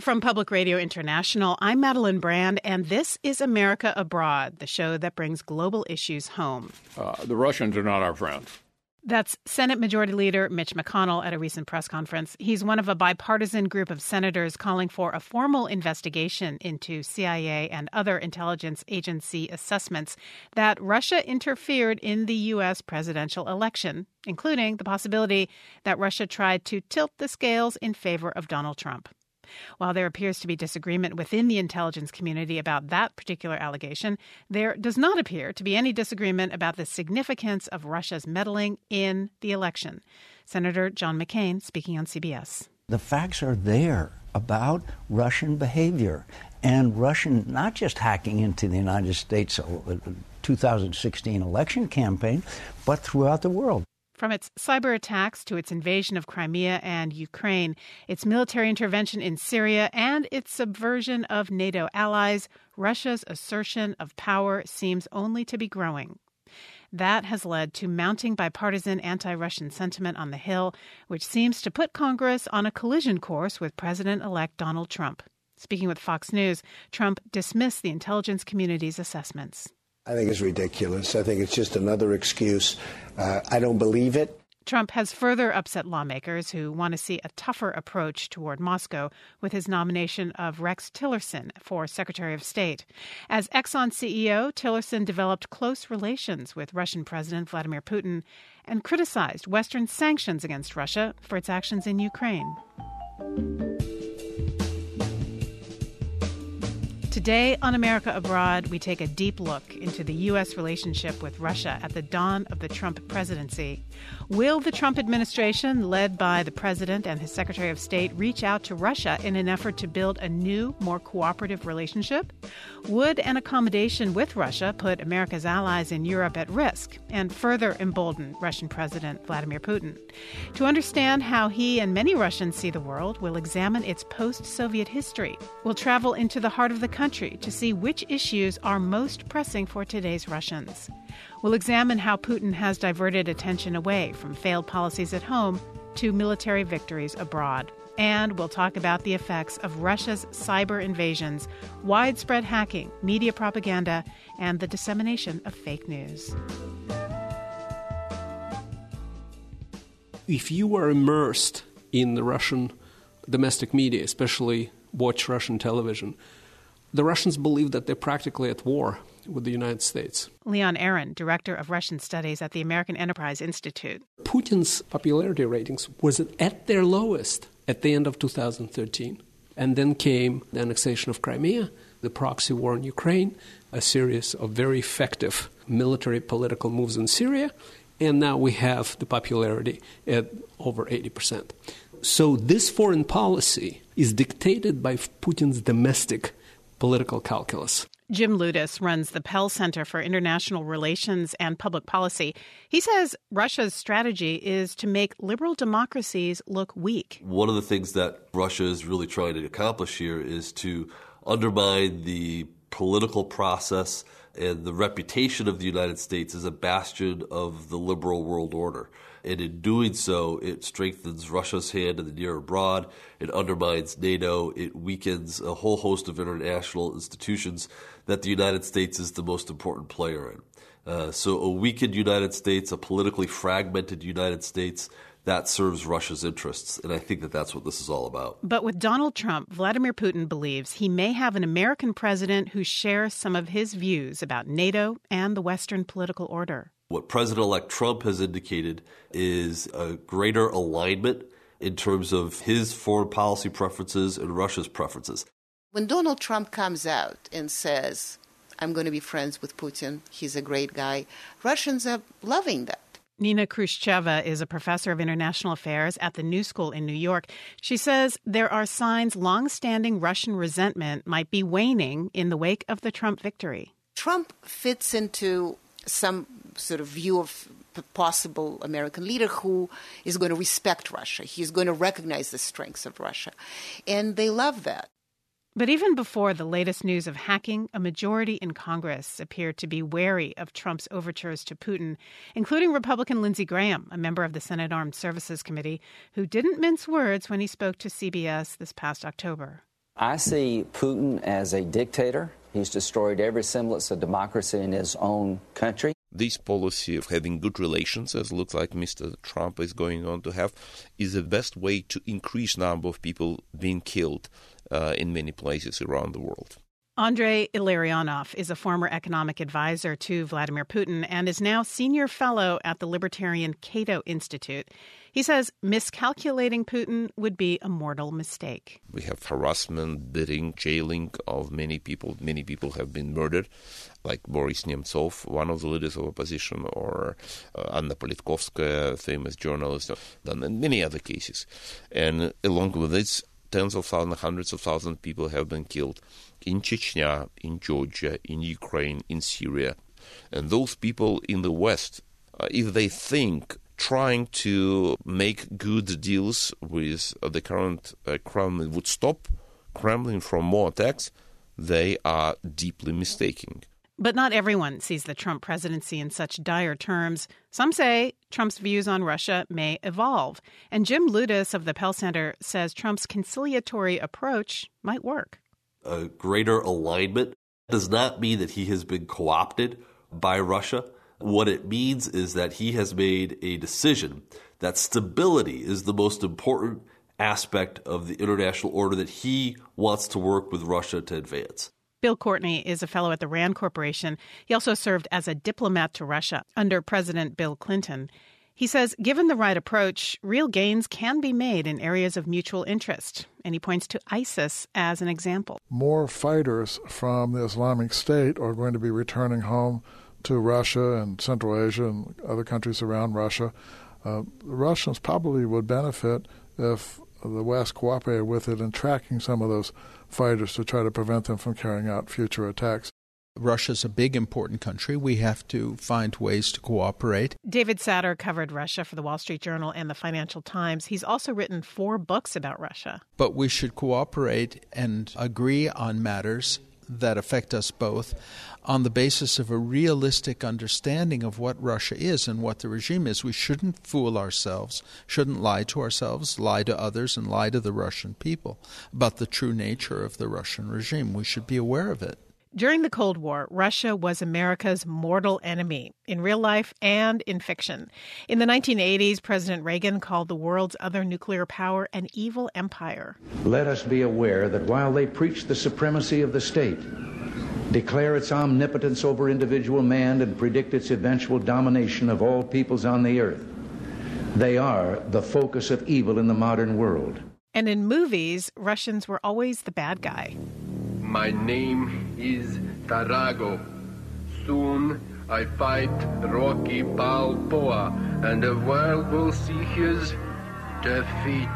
From Public Radio International, I'm Madeline Brand, and this is America Abroad, the show that brings global issues home. The Russians are not our friends. That's Senate Majority Leader Mitch McConnell at a recent press conference. He's one of a bipartisan group of senators calling for a formal investigation into CIA and other intelligence agency assessments that Russia interfered in the U.S. presidential election, including the possibility that Russia tried to tilt the scales in favor of Donald Trump. While there appears to be disagreement within the intelligence community about that particular allegation, there does not appear to be any disagreement about the significance of Russia's meddling in the election. Senator John McCain speaking on CBS. The facts are there about Russian behavior and Russian not just hacking into the United States 2016 election campaign, but throughout the world. From its cyber attacks to its invasion of Crimea and Ukraine, its military intervention in Syria, and its subversion of NATO allies, Russia's assertion of power seems only to be growing. That has led to mounting bipartisan anti-Russian sentiment on the Hill, which seems to put Congress on a collision course with President-elect Donald Trump. Speaking with Fox News, Trump dismissed the intelligence community's assessments. I think it's ridiculous. I think it's just another excuse. I don't believe it. Trump has further upset lawmakers who want to see a tougher approach toward Moscow with his nomination of Rex Tillerson for Secretary of State. As Exxon CEO, Tillerson developed close relations with Russian President Vladimir Putin and criticized Western sanctions against Russia for its actions in Ukraine. Today on America Abroad, we take a deep look into the U.S. relationship with Russia at the dawn of the Trump presidency. Will the Trump administration, led by the president and his Secretary of State, reach out to Russia in an effort to build a new, more cooperative relationship? Would an accommodation with Russia put America's allies in Europe at risk and further embolden Russian President Vladimir Putin? To understand how he and many Russians see the world, we'll examine its post-Soviet history. We'll travel into the heart of the country to see which issues are most pressing for today's Russians. We'll examine how Putin has diverted attention away from failed policies at home to military victories abroad. And we'll talk about the effects of Russia's cyber invasions, widespread hacking, media propaganda, and the dissemination of fake news. If you are immersed in the Russian domestic media, especially watch Russian television, the Russians believe that they're practically at war with the United States. Leon Aron, director of Russian Studies at the American Enterprise Institute. Putin's popularity ratings was at their lowest at the end of 2013. And then came the annexation of Crimea, the proxy war in Ukraine, a series of very effective military political moves in Syria, and now we have the popularity at over 80%. So this foreign policy is dictated by Putin's domestic political calculus. Jim Ludes runs the Pell Center for International Relations and Public Policy. He says Russia's strategy is to make liberal democracies look weak. One of the things that Russia is really trying to accomplish here is to undermine the political process and the reputation of the United States as a bastion of the liberal world order. And in doing so, it strengthens Russia's hand in the near abroad, it undermines NATO, it weakens a whole host of international institutions that the United States is the most important player in. So a weakened United States, a politically fragmented United States, that serves Russia's interests, and I think that that's what this is all about. But with Donald Trump, Vladimir Putin believes he may have an American president who shares some of his views about NATO and the Western political order. What President-elect Trump has indicated is a greater alignment in terms of his foreign policy preferences and Russia's preferences. When Donald Trump comes out and says, I'm going to be friends with Putin, he's a great guy, Russians are loving that. Nina Khrushcheva is a professor of international affairs at the New School in New York. She says there are signs longstanding Russian resentment might be waning in the wake of the Trump victory. Trump fits into some sort of view of the possible American leader who is going to respect Russia. He's going to recognize the strengths of Russia. And they love that. But even before the latest news of hacking, a majority in Congress appeared to be wary of Trump's overtures to Putin, including Republican Lindsey Graham, a member of the Senate Armed Services Committee, who didn't mince words when he spoke to CBS this past October. I see Putin as a dictator. He's destroyed every semblance of democracy in his own country. This policy of having good relations, as looks like Mr. Trump is going on to have, is the best way to increase number of people being killed in many places around the world. Andrey Ilarionov is a former economic advisor to Vladimir Putin and is now senior fellow at the Libertarian Cato Institute. He says miscalculating Putin would be a mortal mistake. We have harassment, beating, jailing of many people. Many people have been murdered, like Boris Nemtsov, one of the leaders of opposition, or Anna Politkovskaya, famous journalist, and many other cases. And along with this, tens of thousands, hundreds of thousands of people have been killed in Chechnya, in Georgia, in Ukraine, in Syria. And those people in the West, if they think trying to make good deals with the current Kremlin would stop Kremlin from more attacks, they are deeply mistaken. But not everyone sees the Trump presidency in such dire terms. Some say Trump's views on Russia may evolve. And Jim Ludes of the Pell Center says Trump's conciliatory approach might work. A greater alignment does not mean that he has been co-opted by Russia. What it means is that he has made a decision that stability is the most important aspect of the international order that he wants to work with Russia to advance. Bill Courtney is a fellow at the RAND Corporation. He also served as a diplomat to Russia under President Bill Clinton. He says, given the right approach, real gains can be made in areas of mutual interest. And he points to ISIS as an example. More fighters from the Islamic State are going to be returning home to Russia and Central Asia and other countries around Russia. The Russians probably would benefit if the West cooperated with it in tracking some of those fighters to try to prevent them from carrying out future attacks. Russia's a big, important country. We have to find ways to cooperate. David Satter covered Russia for The Wall Street Journal and The Financial Times. He's also written 4 books about Russia. But we should cooperate and agree on matters that affect us both on the basis of a realistic understanding of what Russia is and what the regime is. We shouldn't fool ourselves, shouldn't lie to ourselves, lie to others, and lie to the Russian people about the true nature of the Russian regime. We should be aware of it. During the Cold War, Russia was America's mortal enemy in real life and in fiction. In the 1980s, President Reagan called the world's other nuclear power an evil empire. Let us be aware that while they preach the supremacy of the state, declare its omnipotence over individual man, and predict its eventual domination of all peoples on the earth, they are the focus of evil in the modern world. And in movies, Russians were always the bad guy. My name is Tarago. Soon I fight Rocky Balboa, and the world will see his defeat.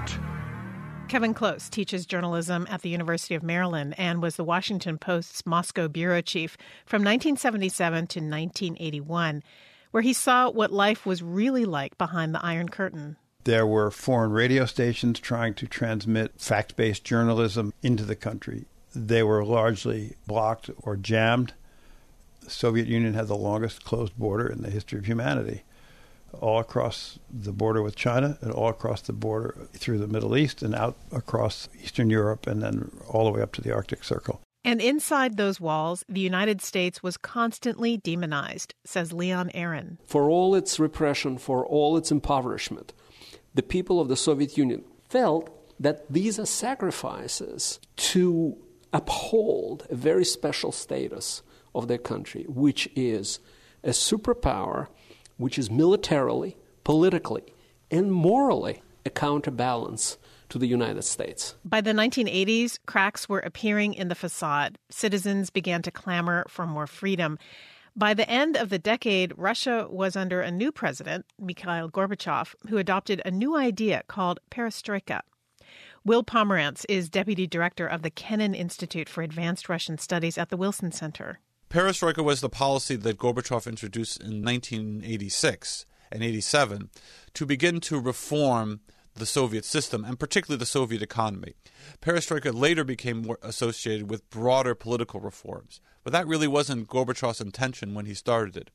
Kevin Close teaches journalism at the University of Maryland and was the Washington Post's Moscow bureau chief from 1977 to 1981, where he saw what life was really like behind the Iron Curtain. There were foreign radio stations trying to transmit fact-based journalism into the country. They were largely blocked or jammed. The Soviet Union had the longest closed border in the history of humanity, all across the border with China and all across the border through the Middle East and out across Eastern Europe and then all the way up to the Arctic Circle. And inside those walls, the United States was constantly demonized, says Leon Aron. For all its repression, for all its impoverishment, the people of the Soviet Union felt that these are sacrifices to uphold a very special status of their country, which is a superpower, which is militarily, politically, and morally a counterbalance to the United States. By the 1980s, cracks were appearing in the facade. Citizens began to clamor for more freedom. By the end of the decade, Russia was under a new president, Mikhail Gorbachev, who adopted a new idea called perestroika. Will Pomerantz is deputy director of the Kennan Institute for Advanced Russian Studies at the Wilson Center. Perestroika was the policy that Gorbachev introduced in 1986 and 87 to begin to reform the Soviet system, and particularly the Soviet economy. Perestroika later became more associated with broader political reforms, but that really wasn't Gorbachev's intention when he started it.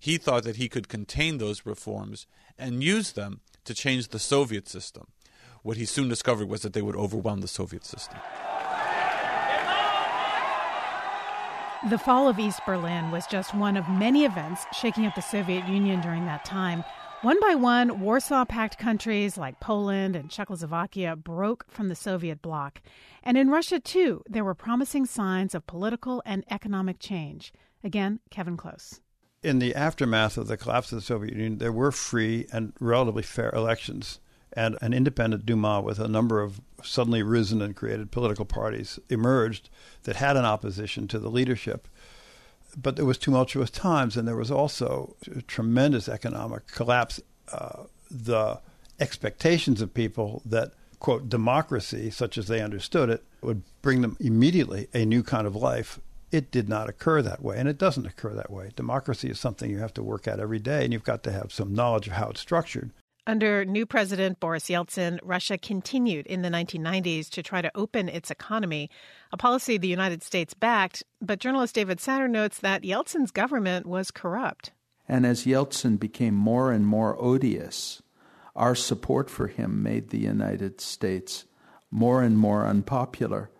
He thought that he could contain those reforms and use them to change the Soviet system. What he soon discovered was that they would overwhelm the Soviet system. The fall of East Berlin was just one of many events shaking up the Soviet Union during that time. One by one, Warsaw Pact countries like Poland and Czechoslovakia broke from the Soviet bloc. And in Russia, too, there were promising signs of political and economic change. Again, Kevin Close. In the aftermath of the collapse of the Soviet Union, there were free and relatively fair elections and an independent Duma with a number of suddenly risen and created political parties emerged that had an opposition to the leadership. But there was tumultuous times, and there was also a tremendous economic collapse. The expectations of people that, quote, democracy, such as they understood it, would bring them immediately a new kind of life. It did not occur that way, and it doesn't occur that way. Democracy is something you have to work at every day, and you've got to have some knowledge of how it's structured. Under new President Boris Yeltsin, Russia continued in the 1990s to try to open its economy, a policy the United States backed. But journalist David Satter notes that Yeltsin's government was corrupt. And as Yeltsin became more and more odious, our support for him made the United States more and more unpopular,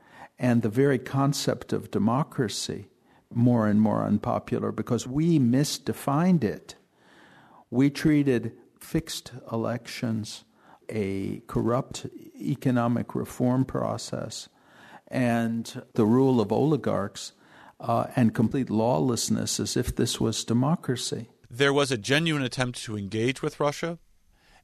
and the very concept of democracy more and more unpopular because we misdefined it. We treated fixed elections, a corrupt economic reform process, and the rule of oligarchs and complete lawlessness as if this was democracy. There was a genuine attempt to engage with Russia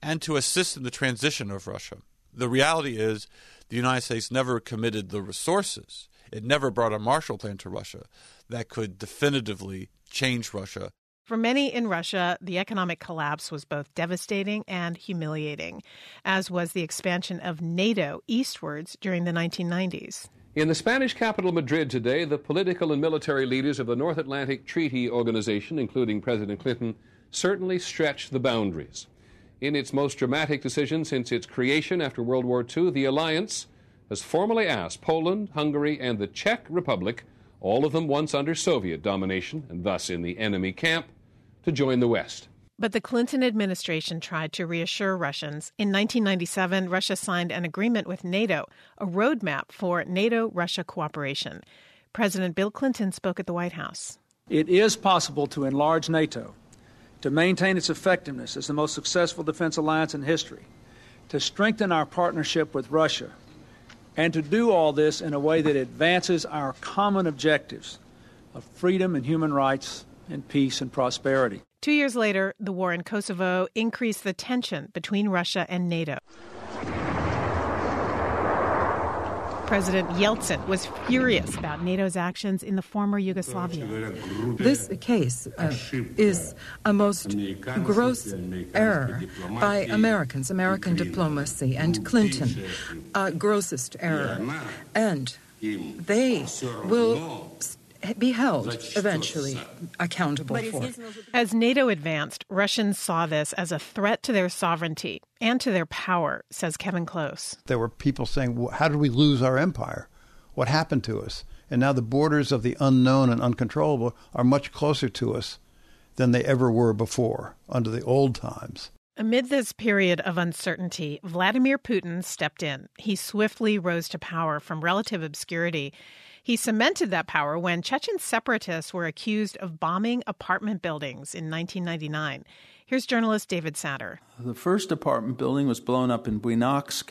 and to assist in the transition of Russia. The reality is the United States never committed the resources. It never brought a Marshall Plan to Russia that could definitively change Russia. For many in Russia, the economic collapse was both devastating and humiliating, as was the expansion of NATO eastwards during the 1990s. In the Spanish capital Madrid today, the political and military leaders of the North Atlantic Treaty Organization, including President Clinton, certainly stretched the boundaries. In its most dramatic decision since its creation after World War II, the alliance has formally asked Poland, Hungary, and the Czech Republic, all of them once under Soviet domination and thus in the enemy camp, to join the West. But the Clinton administration tried to reassure Russians. In 1997, Russia signed an agreement with NATO, a roadmap for NATO-Russia cooperation. President Bill Clinton spoke at the White House. It is possible to enlarge NATO, to maintain its effectiveness as the most successful defense alliance in history, to strengthen our partnership with Russia, and to do all this in a way that advances our common objectives of freedom and human rights and peace and prosperity. 2 years later, the war in Kosovo increased the tension between Russia and NATO. President Yeltsin was furious about NATO's actions in the former Yugoslavia. This case is a most gross error by Americans, American diplomacy, and Clinton, grossest error. And they will be held eventually accountable for. As NATO advanced, Russians saw this as a threat to their sovereignty and to their power, says Kevin Close. There were people saying, how did we lose our empire? What happened to us? And now the borders of the unknown and uncontrollable are much closer to us than they ever were before, under the old times. Amid this period of uncertainty, Vladimir Putin stepped in. He swiftly rose to power from relative obscurity. He cemented that power when Chechen separatists were accused of bombing apartment buildings in 1999. Here's journalist David Satter. The first apartment building was blown up in Buynaksk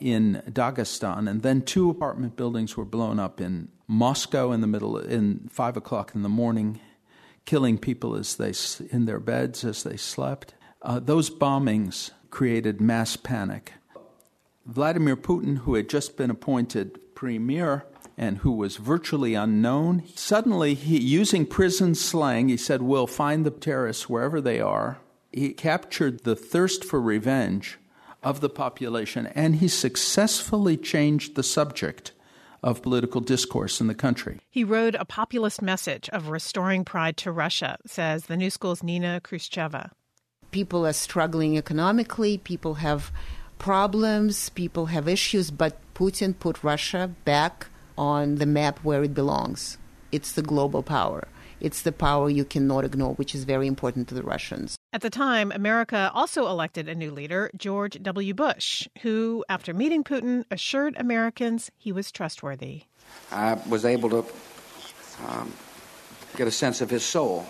in Dagestan, and then two apartment buildings were blown up in Moscow in 5 o'clock in the morning, killing people in their beds as they slept. Those bombings created mass panic. Vladimir Putin, who had just been appointed premier and who was virtually unknown, suddenly, using prison slang, he said, we'll find the terrorists wherever they are. He captured the thirst for revenge of the population, and he successfully changed the subject of political discourse in the country. He rode a populist message of restoring pride to Russia, says the New School's Nina Khrushcheva. People are struggling economically, people have problems, people have issues, but Putin put Russia back on the map where it belongs. It's the global power. It's the power you cannot ignore, which is very important to the Russians. At the time, America also elected a new leader, George W. Bush, who, after meeting Putin, assured Americans he was trustworthy. I was able to get a sense of his soul.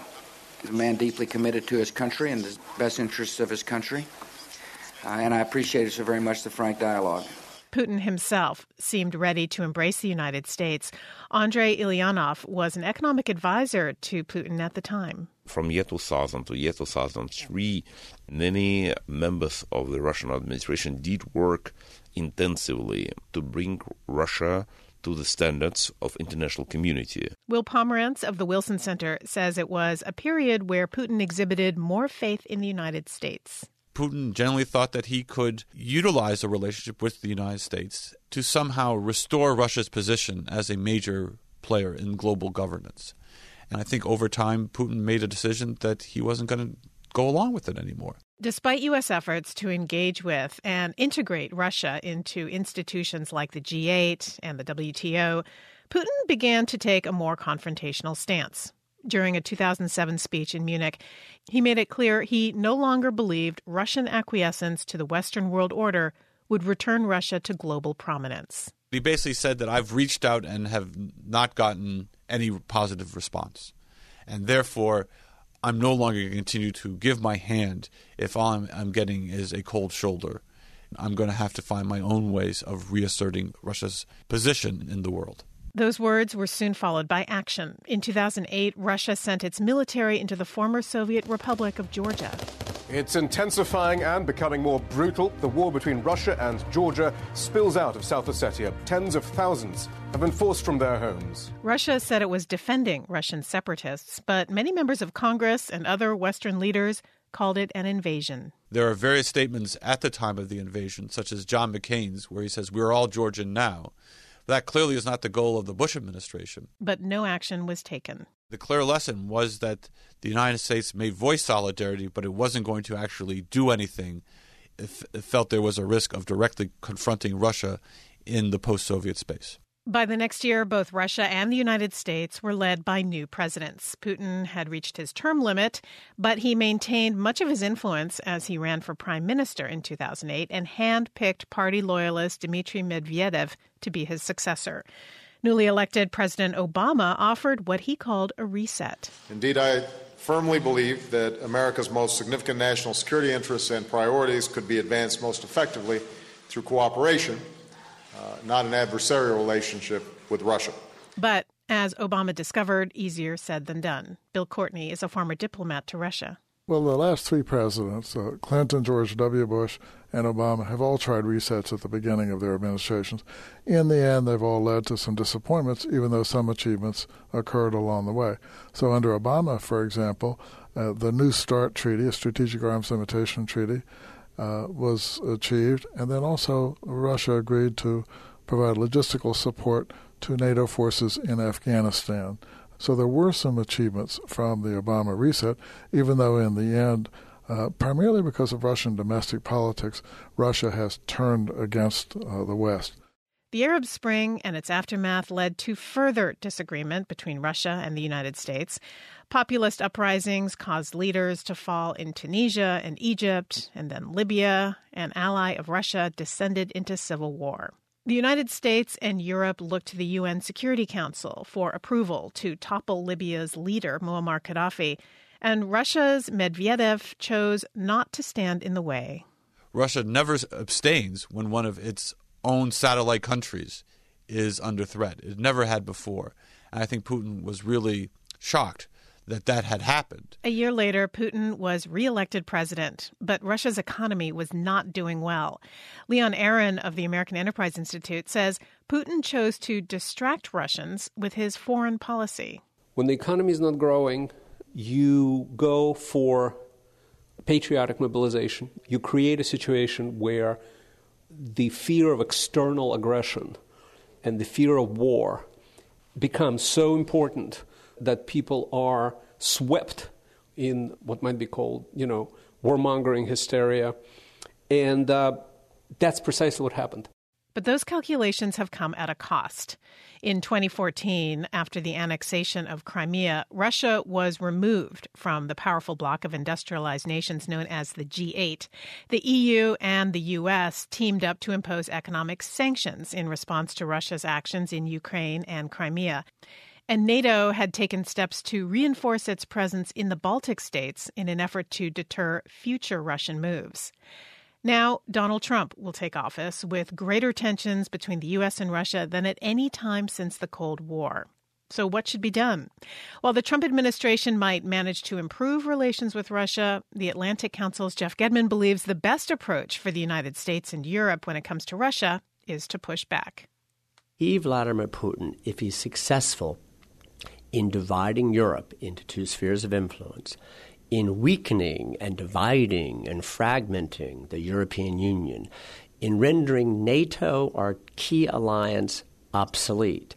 He's a man deeply committed to his country and the best interests of his country. And I appreciated so very much the frank dialogue. Putin himself seemed ready to embrace the United States. Andrey Ilarionov was an economic advisor to Putin at the time. From year 2000 to year 2003, many members of the Russian administration did work intensively to bring Russia to the standards of international community. Will Pomerantz of the Wilson Center says it was a period where Putin exhibited more faith in the United States. Putin generally thought that he could utilize the relationship with the United States to somehow restore Russia's position as a major player in global governance. And I think over time, Putin made a decision that he wasn't going to go along with it anymore. Despite U.S. efforts to engage with and integrate Russia into institutions like the G8 and the WTO, Putin began to take a more confrontational stance. During a 2007 speech in Munich, he made it clear he no longer believed Russian acquiescence to the Western world order would return Russia to global prominence. He basically said that I've reached out and have not gotten any positive response. And therefore, I'm no longer going to continue to give my hand if all I'm getting is a cold shoulder. I'm going to have to find my own ways of reasserting Russia's position in the world. Those words were soon followed by action. In 2008, Russia sent its military into the former Soviet Republic of Georgia. It's intensifying and becoming more brutal. The war between Russia and Georgia spills out of South Ossetia. Tens of thousands have been forced from their homes. Russia said it was defending Russian separatists, but many members of Congress and other Western leaders called it an invasion. There are various statements at the time of the invasion, such as John McCain's, where he says, "We're all Georgian now." That clearly is not the goal of the Bush administration. But no action was taken. The clear lesson was that the United States may voice solidarity, but it wasn't going to actually do anything if it felt there was a risk of directly confronting Russia in the post-Soviet space. By the next year, both Russia and the United States were led by new presidents. Putin had reached his term limit, but he maintained much of his influence as he ran for prime minister in 2008 and hand-picked party loyalist Dmitry Medvedev to be his successor. Newly elected President Obama offered what he called a reset. Indeed, I firmly believe that America's most significant national security interests and priorities could be advanced most effectively through cooperation, not an adversarial relationship with Russia. But as Obama discovered, easier said than done. Bill Courtney is a former diplomat to Russia. Well, the last three presidents, Clinton, George W. Bush, and Obama, have all tried resets at the beginning of their administrations. In the end, they've all led to some disappointments, even though some achievements occurred along the way. So under Obama, for example, the New START Treaty, a strategic arms limitation treaty, was achieved. And then also Russia agreed to provide logistical support to NATO forces in Afghanistan. So there were some achievements from the Obama reset, even though in the end, primarily because of Russian domestic politics, Russia has turned against the West. The Arab Spring and its aftermath led to further disagreement between Russia and the United States. Populist uprisings caused leaders to fall in Tunisia and Egypt, and then Libya, an ally of Russia, descended into civil war. The United States and Europe looked to the UN Security Council for approval to topple Libya's leader, Muammar Gaddafi, and Russia's Medvedev chose not to stand in the way. Russia never abstains when one of its own satellite countries is under threat. It never had before. And I think Putin was really shocked that that had happened. A year later, Putin was reelected president, but Russia's economy was not doing well. Leon Aron of the American Enterprise Institute says Putin chose to distract Russians with his foreign policy. When the economy is not growing, you go for patriotic mobilization. You create a situation where the fear of external aggression and the fear of war becomes so important that people are swept in what might be called, warmongering hysteria. And that's precisely what happened. But those calculations have come at a cost. In 2014, after the annexation of Crimea, Russia was removed from the powerful bloc of industrialized nations known as the G8. The EU and the U.S. teamed up to impose economic sanctions in response to Russia's actions in Ukraine and Crimea. And NATO had taken steps to reinforce its presence in the Baltic states in an effort to deter future Russian moves. Now, Donald Trump will take office with greater tensions between the U.S. and Russia than at any time since the Cold War. So what should be done? While the Trump administration might manage to improve relations with Russia, the Atlantic Council's Jeff Gedmin believes the best approach for the United States and Europe when it comes to Russia is to push back. He, Vladimir Putin, if he's successful in dividing Europe into two spheres of influence, in weakening and dividing and fragmenting the European Union, in rendering NATO, our key alliance, obsolete,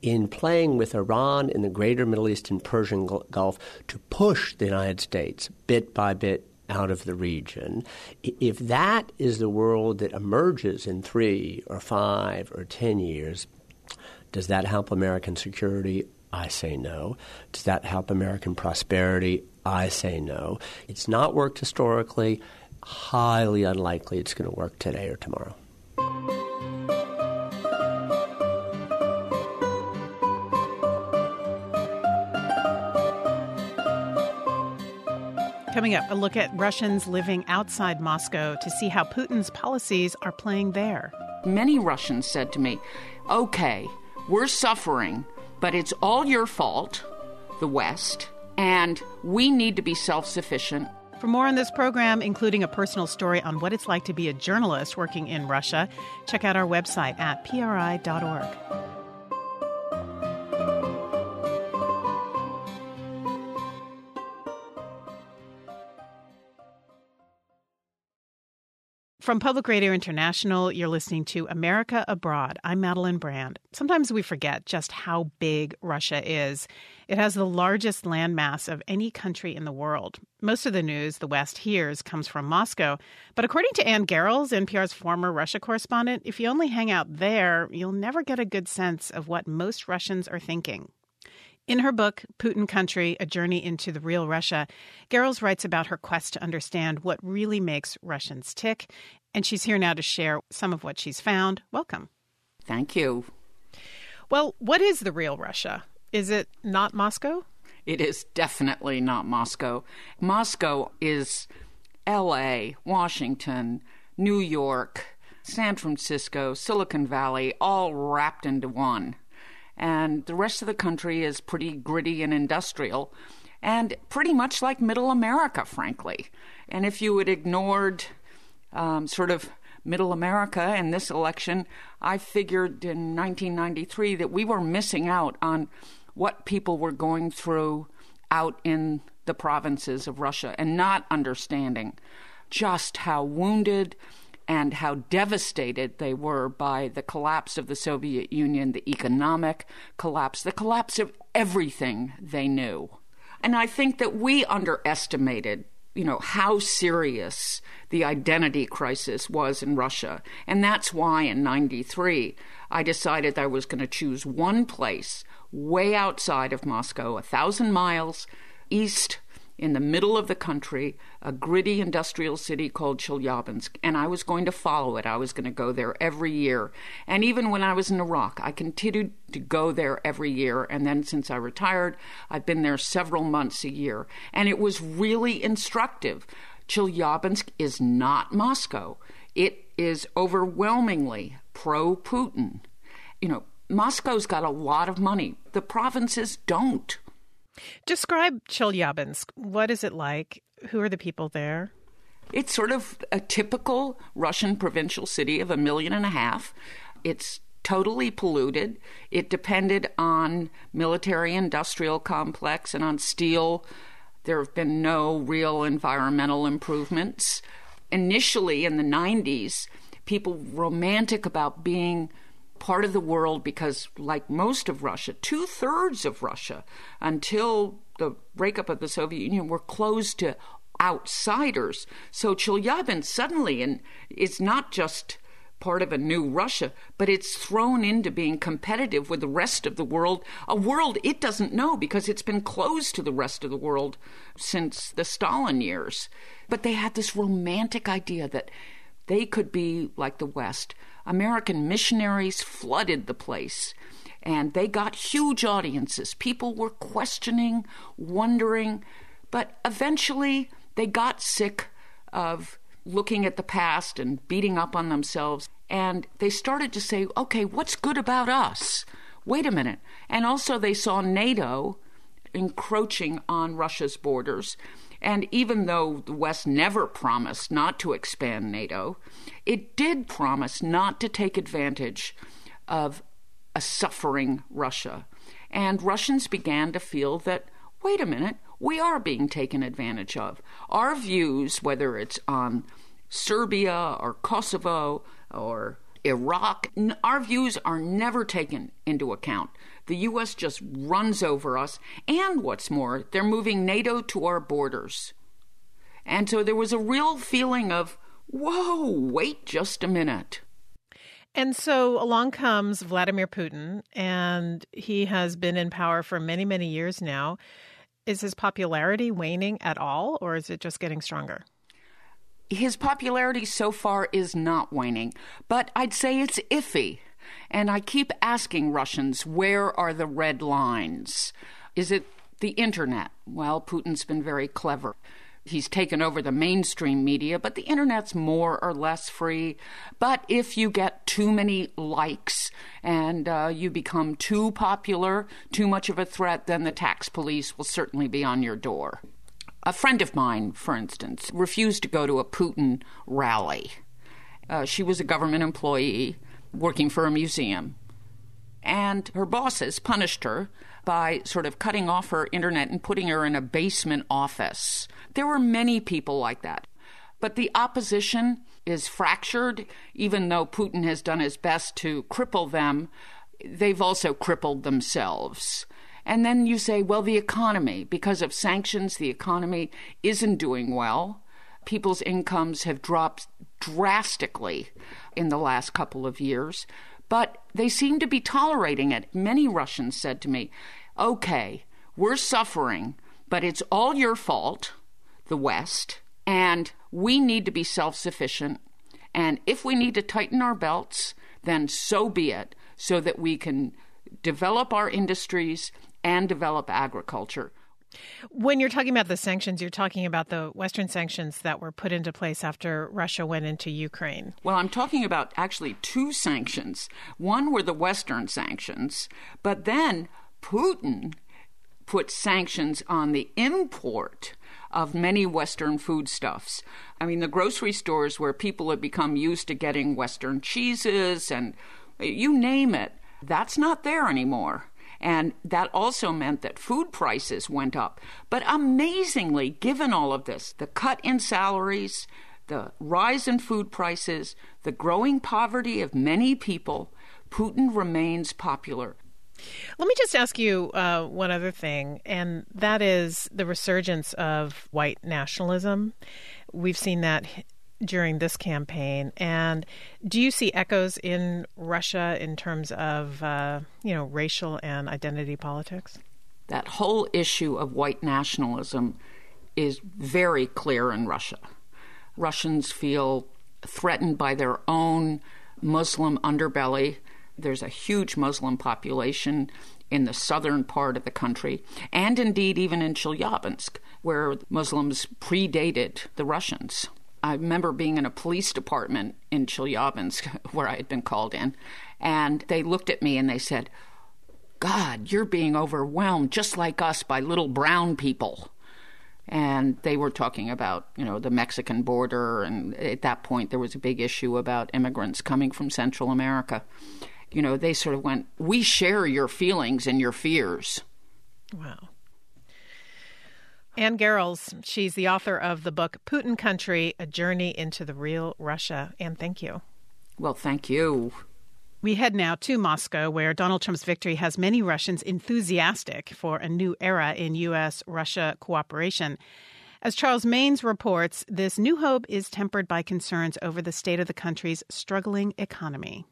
in playing with Iran in the greater Middle East and Persian Gulf to push the United States bit by bit out of the region, if that is the world that emerges in 3 or 5 or 10 years, does that help American security? I say no. Does that help American prosperity? I say no. It's not worked historically. Highly unlikely it's going to work today or tomorrow. Coming up, a look at Russians living outside Moscow to see how Putin's policies are playing there. Many Russians said to me, okay, we're suffering, but it's all your fault, the West, and we need to be self-sufficient. For more on this program, including a personal story on what it's like to be a journalist working in Russia, check out our website at PRI.org. From Public Radio International, you're listening to America Abroad. I'm Madeline Brand. Sometimes we forget just how big Russia is. It has the largest landmass of any country in the world. Most of the news the West hears comes from Moscow. But according to Ann Garrels, NPR's former Russia correspondent, if you only hang out there, you'll never get a good sense of what most Russians are thinking. In her book, Putin Country, A Journey into the Real Russia, Garrels writes about her quest to understand what really makes Russians tick. And she's here now to share some of what she's found. Welcome. Thank you. Well, what is the real Russia? Is it not Moscow? It is definitely not Moscow. Moscow is L.A., Washington, New York, San Francisco, Silicon Valley, all wrapped into one. And the rest of the country is pretty gritty and industrial, and pretty much like middle America, frankly. And if you had ignored sort of middle America in this election, I figured in 1993 that we were missing out on what people were going through out in the provinces of Russia and not understanding just how wounded and how devastated they were by the collapse of the Soviet Union, the economic collapse, the collapse of everything they knew. And I think that we underestimated, you know, how serious the identity crisis was in Russia. And that's why in 93, I decided I was going to choose one place way outside of Moscow, 1,000 miles east in the middle of the country, a gritty industrial city called Chelyabinsk, and I was going to follow it. I was going to go there every year. And even when I was in Iraq, I continued to go there every year. And then since I retired, I've been there several months a year. And it was really instructive. Chelyabinsk is not Moscow. It is overwhelmingly pro-Putin. You know, Moscow's got a lot of money. The provinces don't. Describe Chelyabinsk. What is it like? Who are the people there? It's sort of a typical Russian provincial city of 1.5 million. It's totally polluted. It depended on military-industrial complex and on steel. There have been no real environmental improvements. Initially, in the 90s, people were romantic about being part of the world because, like most of Russia, 2/3 of Russia, until the breakup of the Soviet Union, were closed to outsiders. So Chelyabinsk suddenly is not just part of a new Russia, but it's thrown into being competitive with the rest of the world, a world it doesn't know because it's been closed to the rest of the world since the Stalin years. But they had this romantic idea that they could be like the West. American missionaries flooded the place. and they got huge audiences. People were questioning, wondering, but eventually they got sick of looking at the past and beating up on themselves, and they started to say, okay, what's good about us? Wait a minute. And also they saw NATO encroaching on Russia's borders. And even though the West never promised not to expand NATO, it did promise not to take advantage of a suffering Russia. And Russians began to feel that, wait a minute, we are being taken advantage of. Our views, whether it's on Serbia or Kosovo or Iraq, our views are never taken into account. The U.S. just runs over us. And what's more, they're moving NATO to our borders. And so there was a real feeling of, whoa, wait just a minute. And so along comes Vladimir Putin, and he has been in power for many, many years now. Is his popularity waning at all, or is it just getting stronger? His popularity so far is not waning, but I'd say it's iffy. And I keep asking Russians, where are the red lines? Is it the internet? Well, Putin's been very clever. He's taken over the mainstream media, but the internet's more or less free. But if you get too many likes and you become too popular, too much of a threat, then the tax police will certainly be on your door. A friend of mine, for instance, refused to go to a Putin rally. She was a government employee working for a museum. And her bosses punished her by sort of cutting off her internet and putting her in a basement office. There were many people like that. But the opposition is fractured. Even though Putin has done his best to cripple them, they've also crippled themselves. And then you say, well, the economy, because of sanctions, the economy isn't doing well. People's incomes have dropped drastically in the last couple of years. But they seem to be tolerating it. Many Russians said to me, okay, we're suffering, but it's all your fault, the West, and we need to be self-sufficient. And if we need to tighten our belts, then so be it, so that we can develop our industries and develop agriculture. When you're talking about the sanctions, you're talking about the Western sanctions that were put into place after Russia went into Ukraine. Well, I'm talking about actually two sanctions. One were the Western sanctions, but then Putin put sanctions on the import of many Western foodstuffs. I mean, the grocery stores where people have become used to getting Western cheeses and you name it, that's not there anymore. And that also meant that food prices went up. But amazingly, given all of this, the cut in salaries, the rise in food prices, the growing poverty of many people, Putin remains popular. Let me just ask you one other thing, and that is the resurgence of white nationalism. We've seen that during this campaign. And do you see echoes in Russia in terms of, racial and identity politics? That whole issue of white nationalism is very clear in Russia. Russians feel threatened by their own Muslim underbelly. There's a huge Muslim population in the southern part of the country, and indeed even in Chelyabinsk, where Muslims predated the Russians. I remember being in a police department in Chelyabinsk, where I had been called in, and they looked at me and they said, God, you're being overwhelmed just like us by little brown people. And they were talking about, the Mexican border, and at that point there was a big issue about immigrants coming from Central America. They sort of went, we share your feelings and your fears. Wow. Ann Garrels, she's the author of the book Putin Country, A Journey into the Real Russia. Ann, thank you. Well, thank you. We head now to Moscow, where Donald Trump's victory has many Russians enthusiastic for a new era in U.S.-Russia cooperation. As Charles Maines reports, this new hope is tempered by concerns over the state of the country's struggling economy.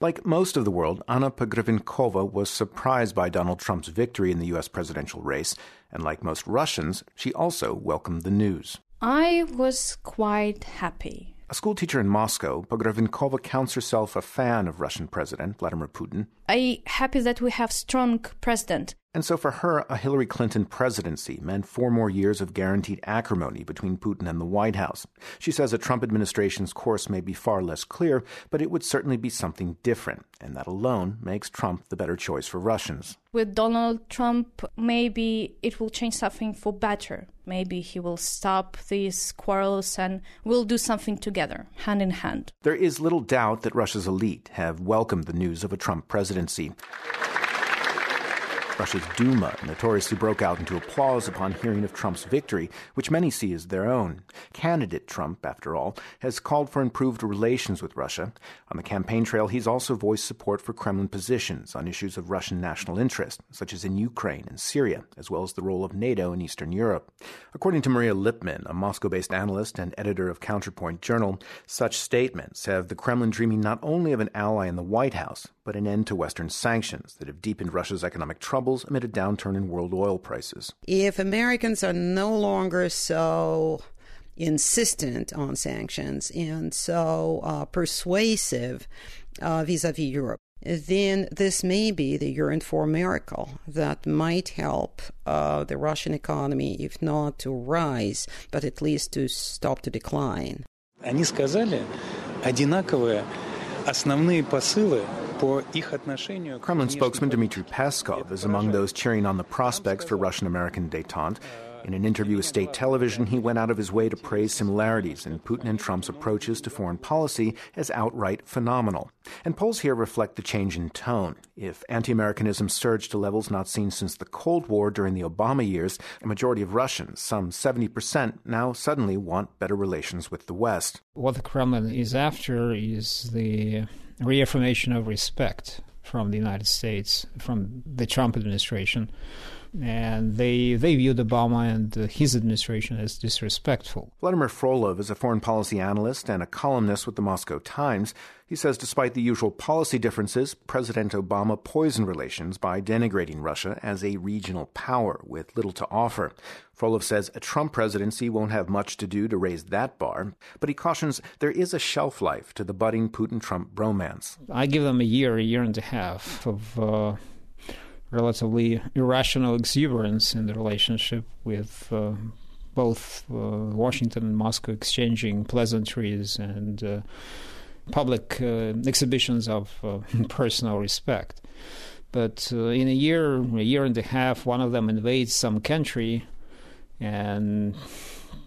Like most of the world, Anna Pogrebinkova was surprised by Donald Trump's victory in the U.S. presidential race. And like most Russians, she also welcomed the news. I was quite happy A school teacher in Moscow, Pogrebinkova counts herself a fan of Russian President Vladimir Putin. I'm happy that we have strong president. And so for her, a Hillary Clinton presidency meant 4 more years of guaranteed acrimony between Putin and the White House. She says a Trump administration's course may be far less clear, but it would certainly be something different. And that alone makes Trump the better choice for Russians. With Donald Trump, maybe it will change something for better. Maybe he will stop these quarrels and we'll do something together, hand in hand. There is little doubt that Russia's elite have welcomed the news of a Trump presidency. Russia's Duma notoriously broke out into applause upon hearing of Trump's victory, which many see as their own. Candidate Trump, after all, has called for improved relations with Russia. On the campaign trail, he's also voiced support for Kremlin positions on issues of Russian national interest, such as in Ukraine and Syria, as well as the role of NATO in Eastern Europe. According to Maria Lipman, a Moscow-based analyst and editor of Counterpoint Journal, such statements have the Kremlin dreaming not only of an ally in the White House, but an end to Western sanctions that have deepened Russia's economic troubles amid a downturn in world oil prices. If Americans are no longer so insistent on sanctions and so persuasive vis-a-vis Europe, then this may be the urine for a miracle that might help the Russian economy, if not to rise, but at least to stop the decline. Они сказали одинаковые основные посылы. Kremlin spokesman Dmitry Peskov is among those cheering on the prospects for Russian-American détente. In an interview with state television, he went out of his way to praise similarities in Putin and Trump's approaches to foreign policy as outright phenomenal. And polls here reflect the change in tone. If anti-Americanism surged to levels not seen since the Cold War during the Obama years, a majority of Russians, some 70%, now suddenly want better relations with the West. What the Kremlin is after is the reaffirmation of respect from the United States, from the Trump administration. And they viewed Obama and his administration as disrespectful. Vladimir Frolov is a foreign policy analyst and a columnist with the Moscow Times. He says despite the usual policy differences, President Obama poisoned relations by denigrating Russia as a regional power with little to offer. Frolov says a Trump presidency won't have much to do to raise that bar, but he cautions there is a shelf life to the budding Putin-Trump bromance. I give them a year and a half of relatively irrational exuberance in the relationship with both Washington and Moscow exchanging pleasantries and public exhibitions of personal respect. But in a year and a half, one of them invades some country and,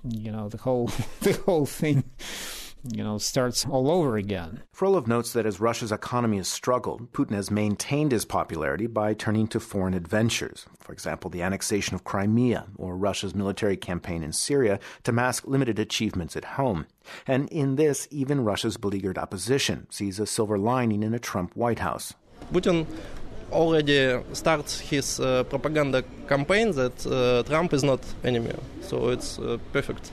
you know, the whole thing starts all over again. Frolov notes that as Russia's economy has struggled, Putin has maintained his popularity by turning to foreign adventures. For example, the annexation of Crimea or Russia's military campaign in Syria to mask limited achievements at home. And in this, even Russia's beleaguered opposition sees a silver lining in a Trump White House. Putin already starts his propaganda campaign that Trump is not enemy. So it's perfect.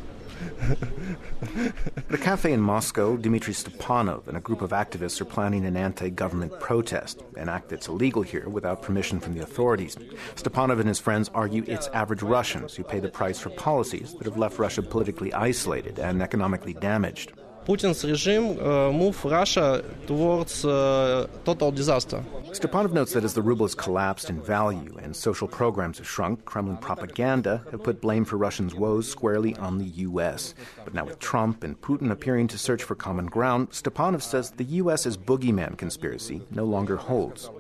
At a cafe in Moscow, Dmitry Stepanov and a group of activists are planning an anti-government protest, an act that's illegal here without permission from the authorities. Stepanov and his friends argue it's average Russians who pay the price for policies that have left Russia politically isolated and economically damaged. Putin's regime moved Russia towards total disaster. Stepanov notes that as the ruble has collapsed in value and social programs have shrunk, Kremlin propaganda have put blame for Russians' woes squarely on the U.S. But now with Trump and Putin appearing to search for common ground, Stepanov says the U.S.'s boogeyman conspiracy no longer holds.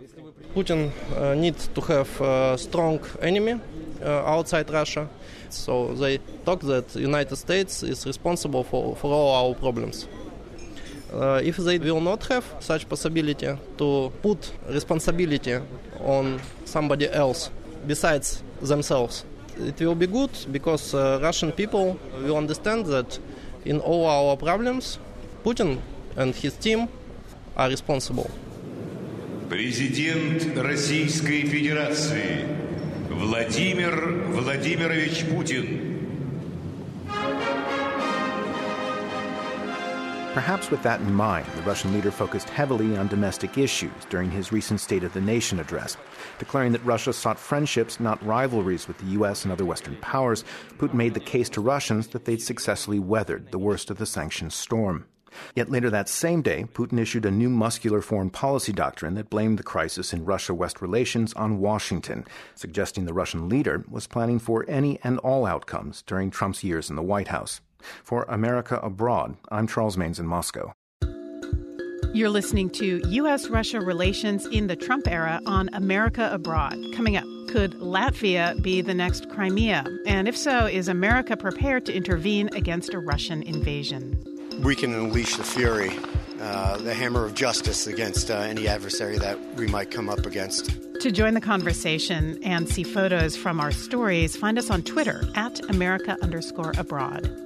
Putin needs to have a strong enemy outside Russia. So they talk that the United States is responsible for all our problems. If they will not have such possibility to put responsibility on somebody else besides themselves, it will be good because Russian people will understand that in all our problems, Putin and his team are responsible. President Российской Федерации Владимир Владимирович Путин. Perhaps with that in mind, the Russian leader focused heavily on domestic issues during his recent State of the Nation address. Declaring that Russia sought friendships, not rivalries with the U.S. and other Western powers, Putin made the case to Russians that they'd successfully weathered the worst of the sanctions storm. Yet later that same day, Putin issued a new muscular foreign policy doctrine that blamed the crisis in Russia-West relations on Washington, suggesting the Russian leader was planning for any and all outcomes during Trump's years in the White House. For America Abroad, I'm Charles Maines in Moscow. You're listening to U.S.-Russia Relations in the Trump Era on America Abroad. Coming up, could Latvia be the next Crimea? And if so, is America prepared to intervene against a Russian invasion? We can unleash the fury, the hammer of justice against any adversary that we might come up against. To join the conversation and see photos from our stories, find us on Twitter at America_Abroad.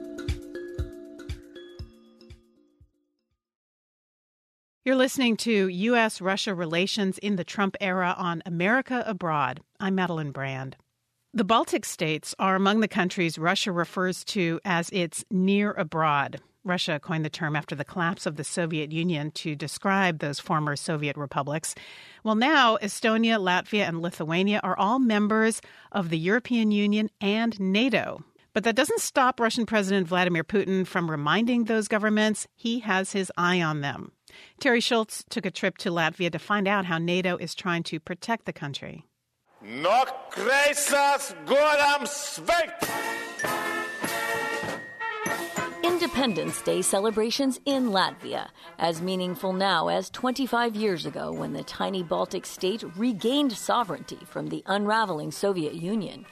You're listening to U.S.-Russia Relations in the Trump Era on America Abroad. I'm Madeline Brand. The Baltic states are among the countries Russia refers to as its near abroad. Russia coined the term after the collapse of the Soviet Union to describe those former Soviet republics. Well, now Estonia, Latvia, and Lithuania are all members of the European Union and NATO. But that doesn't stop Russian President Vladimir Putin from reminding those governments he has his eye on them. Terry Schultz took a trip to Latvia to find out how NATO is trying to protect the country. No kreisas goram sveikt! Independence Day celebrations in Latvia, as meaningful now as 25 years ago when the tiny Baltic state regained sovereignty from the unraveling Soviet Union.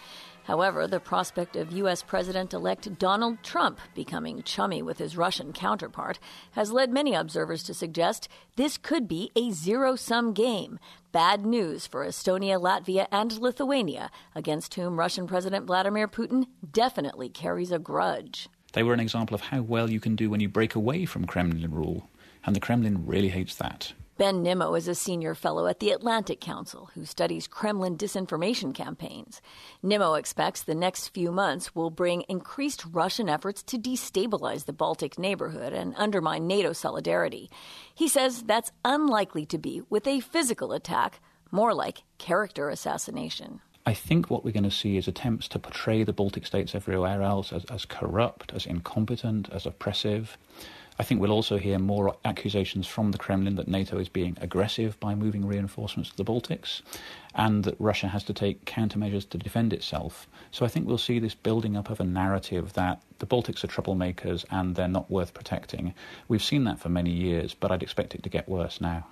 However, the prospect of U.S. President-elect Donald Trump becoming chummy with his Russian counterpart has led many observers to suggest this could be a zero-sum game. Bad news for Estonia, Latvia, and Lithuania, against whom Russian President Vladimir Putin definitely carries a grudge. They were an example of how well you can do when you break away from Kremlin rule, and the Kremlin really hates that. Ben Nimmo is a senior fellow at the Atlantic Council who studies Kremlin disinformation campaigns. Nimmo expects the next few months will bring increased Russian efforts to destabilize the Baltic neighborhood and undermine NATO solidarity. He says that's unlikely to be with a physical attack, more like character assassination. I think what we're going to see is attempts to portray the Baltic states everywhere else as corrupt, as incompetent, as oppressive. I think we'll also hear more accusations from the Kremlin that NATO is being aggressive by moving reinforcements to the Baltics, and that Russia has to take countermeasures to defend itself. So I think we'll see this building up of a narrative that the Baltics are troublemakers and they're not worth protecting. We've seen that for many years, but I'd expect it to get worse now.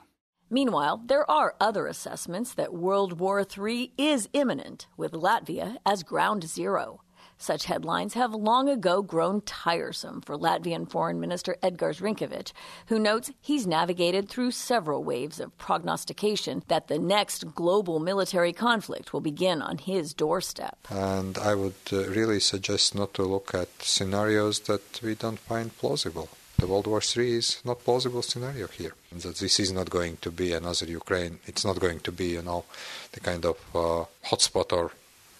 Meanwhile, there are other assessments that World War III is imminent, with Latvia as ground zero. Such headlines have long ago grown tiresome for Latvian Foreign Minister Edgars Rinkevich, who notes he's navigated through several waves of prognostication that the next global military conflict will begin on his doorstep. And I would really suggest not to look at scenarios that we don't find plausible. The World War III is not a plausible scenario here. That this is not going to be another Ukraine. It's not going to be, the kind of hotspot or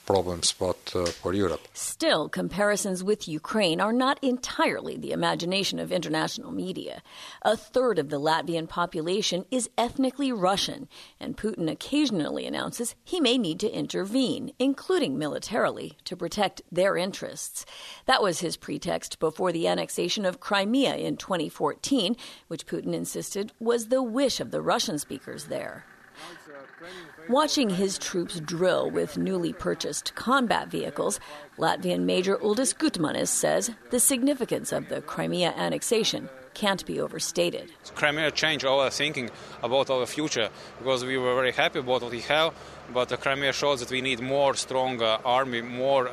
problem spot for Europe. Still, comparisons with Ukraine are not entirely the imagination of international media. A third of the Latvian population is ethnically Russian, and Putin occasionally announces he may need to intervene, including militarily, to protect their interests. That was his pretext before the annexation of Crimea in 2014, which Putin insisted was the wish of the Russian speakers there. Watching his troops drill with newly purchased combat vehicles, Latvian Major Uldis Gutmanis says the significance of the Crimea annexation can't be overstated. Crimea changed our thinking about our future, because we were very happy about what we have, but Crimea shows that we need more strong army, more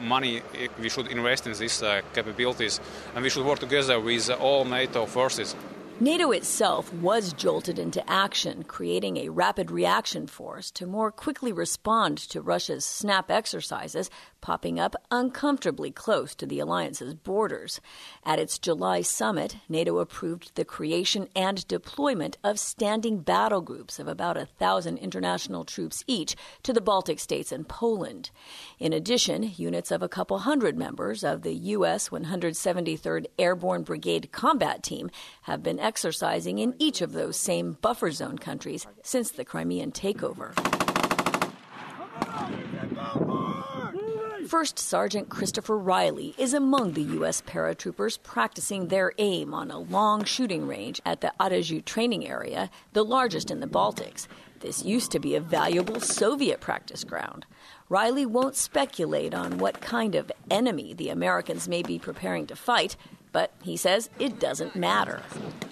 money. We should invest in these capabilities, and we should work together with all NATO forces. NATO itself was jolted into action, creating a rapid reaction force to more quickly respond to Russia's snap exercises, popping up uncomfortably close to the alliance's borders. At its July summit, NATO approved the creation and deployment of standing battle groups of about 1,000 international troops each to the Baltic states and Poland. In addition, units of a couple hundred members of the U.S. 173rd Airborne Brigade Combat Team have been exercising in each of those same buffer zone countries since the Crimean takeover. First Sergeant Christopher Riley is among the U.S. paratroopers practicing their aim on a long shooting range at the Arezhu training area, the largest in the Baltics. This used to be a valuable Soviet practice ground. Riley won't speculate on what kind of enemy the Americans may be preparing to fight, but he says it doesn't matter.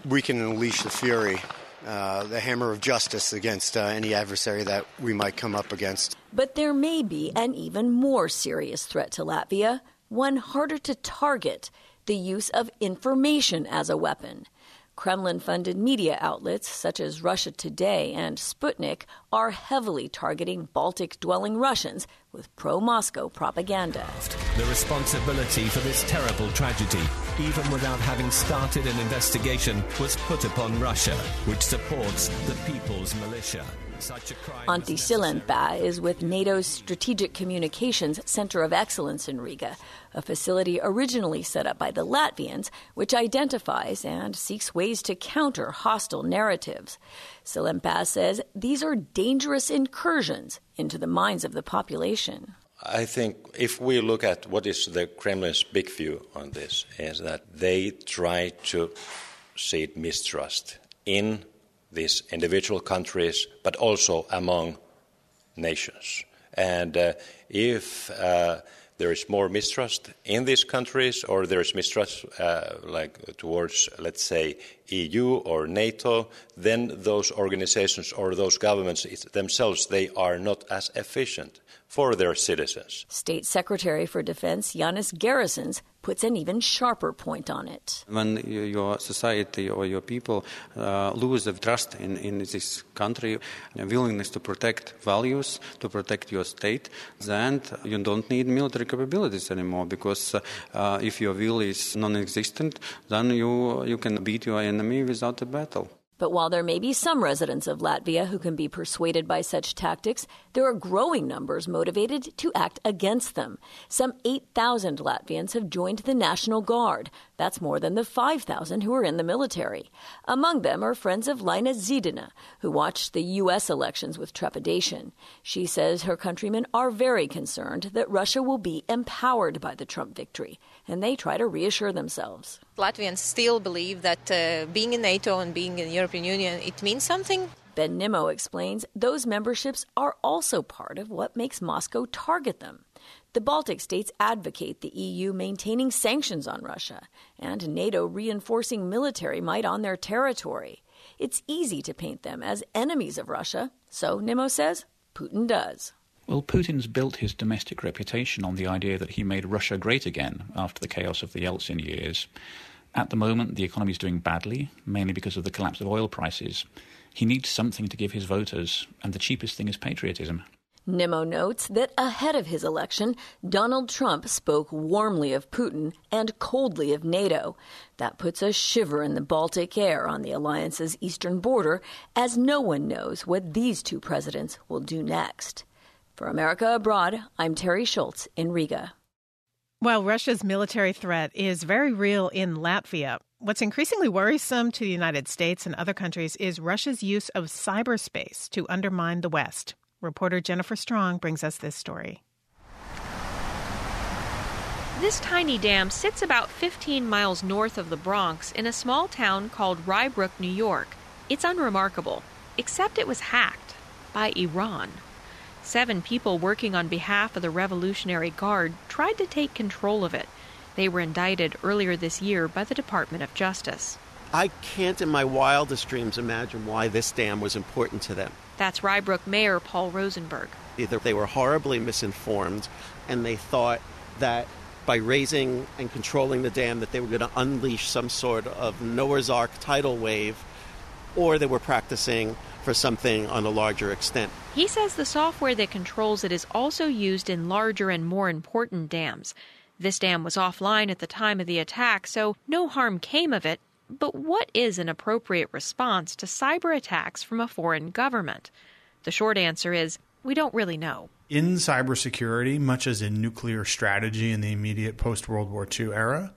We can unleash the fury, the hammer of justice against any adversary that we might come up against. But there may be an even more serious threat to Latvia, one harder to target, the use of information as a weapon. Kremlin-funded media outlets such as Russia Today and Sputnik are heavily targeting Baltic-dwelling Russians with pro-Moscow propaganda. The responsibility for this terrible tragedy, even without having started an investigation, was put upon Russia, which supports the People's Militia. Antti Sillanpää is with NATO's Strategic Communications Center of Excellence in Riga, a facility originally set up by the Latvians, which identifies and seeks ways to counter hostile narratives. Sillanpää says these are dangerous incursions into the minds of the population. I think if we look at what is the Kremlin's big view on this, is that they try to seed mistrust in these individual countries, but also among nations. And if there is more mistrust in these countries, or there is mistrust like towards, let's say, EU or NATO, then those organizations or those governments themselves, they are not as efficient for their citizens. State Secretary for Defense Yanis Gerasins puts an even sharper point on it. When your society or your people lose the trust in this country, a willingness to protect values, to protect your state, then you don't need military capabilities anymore, because if your will is non-existent, then you can beat your enemy without a battle. But while there may be some residents of Latvia who can be persuaded by such tactics, there are growing numbers motivated to act against them. Some 8,000 Latvians have joined the National Guard. That's more than the 5,000 who are in the military. Among them are friends of Laina Zidina, who watched the U.S. elections with trepidation. She says her countrymen are very concerned that Russia will be empowered by the Trump victory, and they try to reassure themselves. Latvians still believe that being in NATO and being in the European Union, it means something. Ben Nimmo explains those memberships are also part of what makes Moscow target them. The Baltic states advocate the EU maintaining sanctions on Russia and NATO reinforcing military might on their territory. It's easy to paint them as enemies of Russia, so, Nimmo says, Putin does. Well, Putin's built his domestic reputation on the idea that he made Russia great again after the chaos of the Yeltsin years. At the moment, the economy is doing badly, mainly because of the collapse of oil prices. He needs something to give his voters, and the cheapest thing is patriotism. Nimmo notes that ahead of his election, Donald Trump spoke warmly of Putin and coldly of NATO. That puts a shiver in the Baltic air on the alliance's eastern border, as no one knows what these two presidents will do next. For America Abroad, I'm Terry Schultz in Riga. Well, Russia's military threat is very real in Latvia. What's increasingly worrisome to the United States and other countries is Russia's use of cyberspace to undermine the West. Reporter Jennifer Strong brings us this story. This tiny dam sits about 15 miles north of the Bronx in a small town called Rybrook, New York. It's unremarkable, except it was hacked by Iran. 7 people working on behalf of the Revolutionary Guard tried to take control of it. They were indicted earlier this year by the Department of Justice. I can't in my wildest dreams imagine why this dam was important to them. That's Rybrook Mayor Paul Rosenberg. Either they were horribly misinformed and they thought that by raising and controlling the dam that they were going to unleash some sort of Noah's Ark tidal wave, or they were practicing for something on a larger extent. He says the software that controls it is also used in larger and more important dams. This dam was offline at the time of the attack, so no harm came of it. But what is an appropriate response to cyber attacks from a foreign government? The short answer is, we don't really know. In cybersecurity, much as in nuclear strategy in the immediate post-World War II era,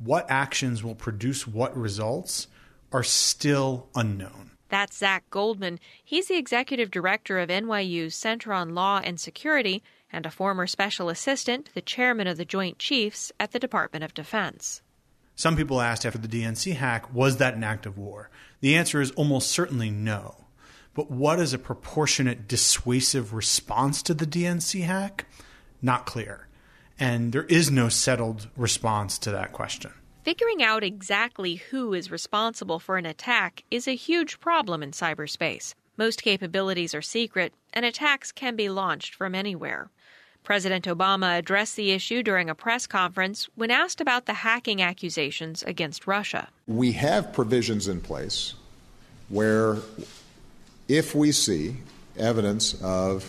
what actions will produce what results are still unknown. That's Zach Goldman. He's the executive director of NYU's Center on Law and Security and a former special assistant to the chairman of the Joint Chiefs at the Department of Defense. Some people asked after the DNC hack, was that an act of war? The answer is almost certainly no. But what is a proportionate dissuasive response to the DNC hack? Not clear. And there is no settled response to that question. Figuring out exactly who is responsible for an attack is a huge problem in cyberspace. Most capabilities are secret, and attacks can be launched from anywhere. President Obama addressed the issue during a press conference when asked about the hacking accusations against Russia. We have provisions in place where if we see evidence of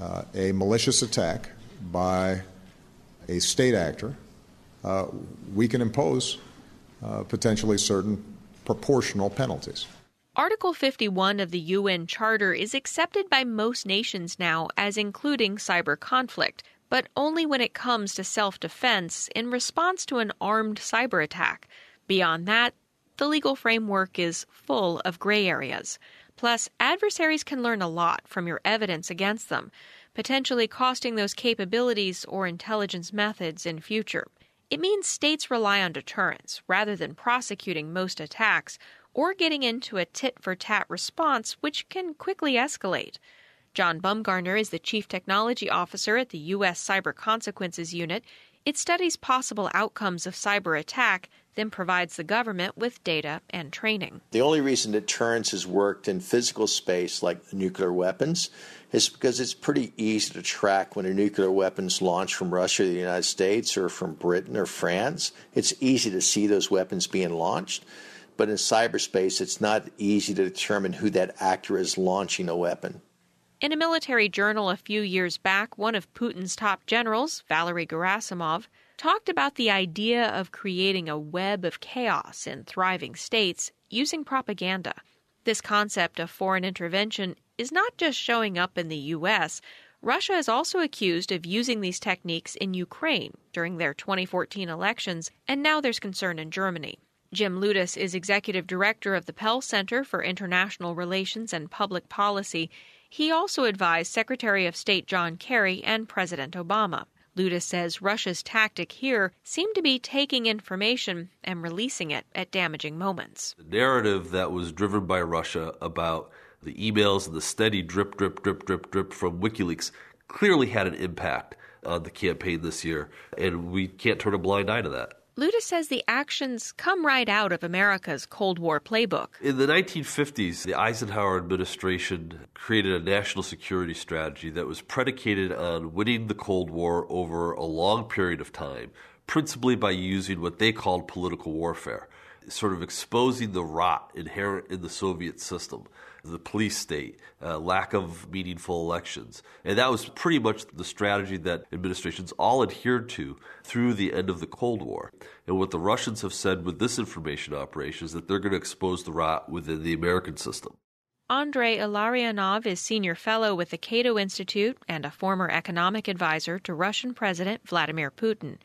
a malicious attack by a state actor, we can impose potentially certain proportional penalties. Article 51 of the UN Charter is accepted by most nations now as including cyber conflict, but only when it comes to self-defense in response to an armed cyber attack. Beyond that, the legal framework is full of gray areas. Plus, adversaries can learn a lot from your evidence against them, potentially costing those capabilities or intelligence methods in future. It means states rely on deterrence rather than prosecuting most attacks or getting into a tit-for-tat response, which can quickly escalate. John Bumgarner is the Chief Technology Officer at the U.S. Cyber Consequences Unit. It studies possible outcomes of cyber attack, then provides the government with data and training. The only reason deterrence has worked in physical space, like nuclear weapons, is because it's pretty easy to track when a nuclear weapon's launched from Russia or the United States or from Britain or France. It's easy to see those weapons being launched. But in cyberspace, it's not easy to determine who that actor is launching a weapon. In a military journal a few years back, one of Putin's top generals, Valery Gerasimov, talked about the idea of creating a web of chaos in thriving states using propaganda. This concept of foreign intervention is not just showing up in the U.S. Russia is also accused of using these techniques in Ukraine during their 2014 elections, and now there's concern in Germany. Jim Ludes is executive director of the Pell Center for International Relations and Public Policy. He also advised Secretary of State John Kerry and President Obama. Ludes says Russia's tactic here seemed to be taking information and releasing it at damaging moments. The narrative that was driven by Russia about the emails and the steady drip, drip, drip, drip, drip from WikiLeaks clearly had an impact on the campaign this year, and we can't turn a blind eye to that. Ludes says the actions come right out of America's Cold War playbook. In the 1950s, the Eisenhower administration created a national security strategy that was predicated on winning the Cold War over a long period of time, principally by using what they called political warfare, sort of exposing the rot inherent in the Soviet system, the police state, lack of meaningful elections. And that was pretty much the strategy that administrations all adhered to through the end of the Cold War. And what the Russians have said with this information operation is that they're going to expose the rot within the American system. Andrey Ilarionov is senior fellow with the Cato Institute and a former economic advisor to Russian President Vladimir Putin.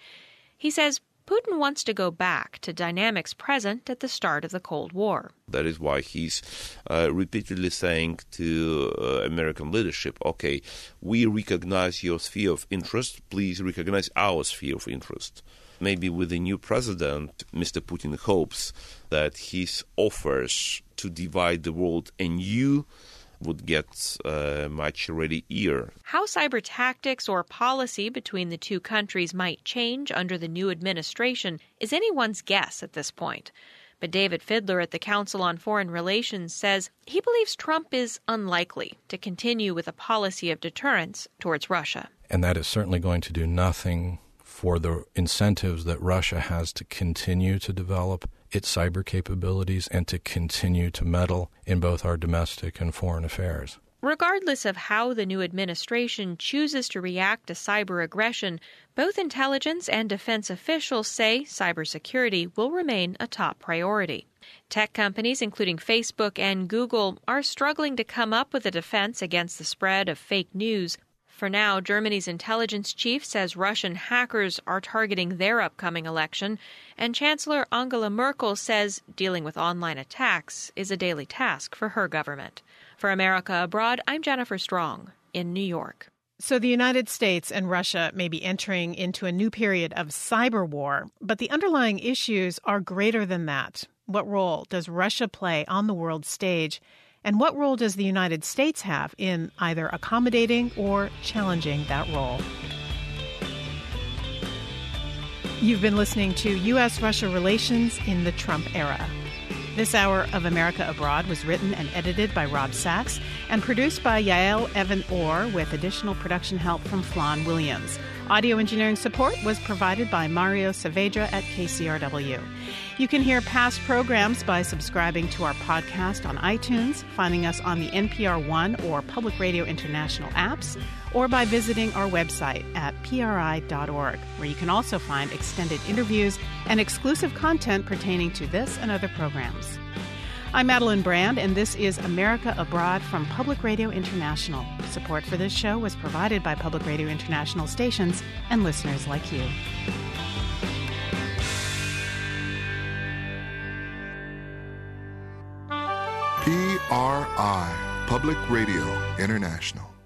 He says Putin wants to go back to dynamics present at the start of the Cold War. That is why he's repeatedly saying to American leadership, okay, we recognize your sphere of interest, please recognize our sphere of interest. Maybe with the new president, Mr. Putin hopes that his offers to divide the world anew would get much ready ear. How cyber tactics or policy between the two countries might change under the new administration is anyone's guess at this point. But David Fidler at the Council on Foreign Relations says he believes Trump is unlikely to continue with a policy of deterrence towards Russia. And that is certainly going to do nothing for the incentives that Russia has to continue to develop its cyber capabilities and to continue to meddle in both our domestic and foreign affairs. Regardless of how the new administration chooses to react to cyber aggression, both intelligence and defense officials say cybersecurity will remain a top priority. Tech companies, including Facebook and Google, are struggling to come up with a defense against the spread of fake news. For now, Germany's intelligence chief says Russian hackers are targeting their upcoming election, and Chancellor Angela Merkel says dealing with online attacks is a daily task for her government. For America Abroad, I'm Jennifer Strong in New York. So the United States and Russia may be entering into a new period of cyber war, but the underlying issues are greater than that. What role does Russia play on the world stage? And what role does the United States have in either accommodating or challenging that role? You've been listening to U.S.-Russia Relations in the Trump Era. This hour of America Abroad was written and edited by Rob Sachs and produced by Yael Evan-Orr with additional production help from Flan Williams. Audio engineering support was provided by Mario Saavedra at KCRW. You can hear past programs by subscribing to our podcast on iTunes, finding us on the NPR One or Public Radio International apps, or by visiting our website at PRI.org, where you can also find extended interviews and exclusive content pertaining to this and other programs. I'm Madeline Brand, and this is America Abroad from Public Radio International. Support for this show was provided by Public Radio International stations and listeners like you. PRI, Public Radio International.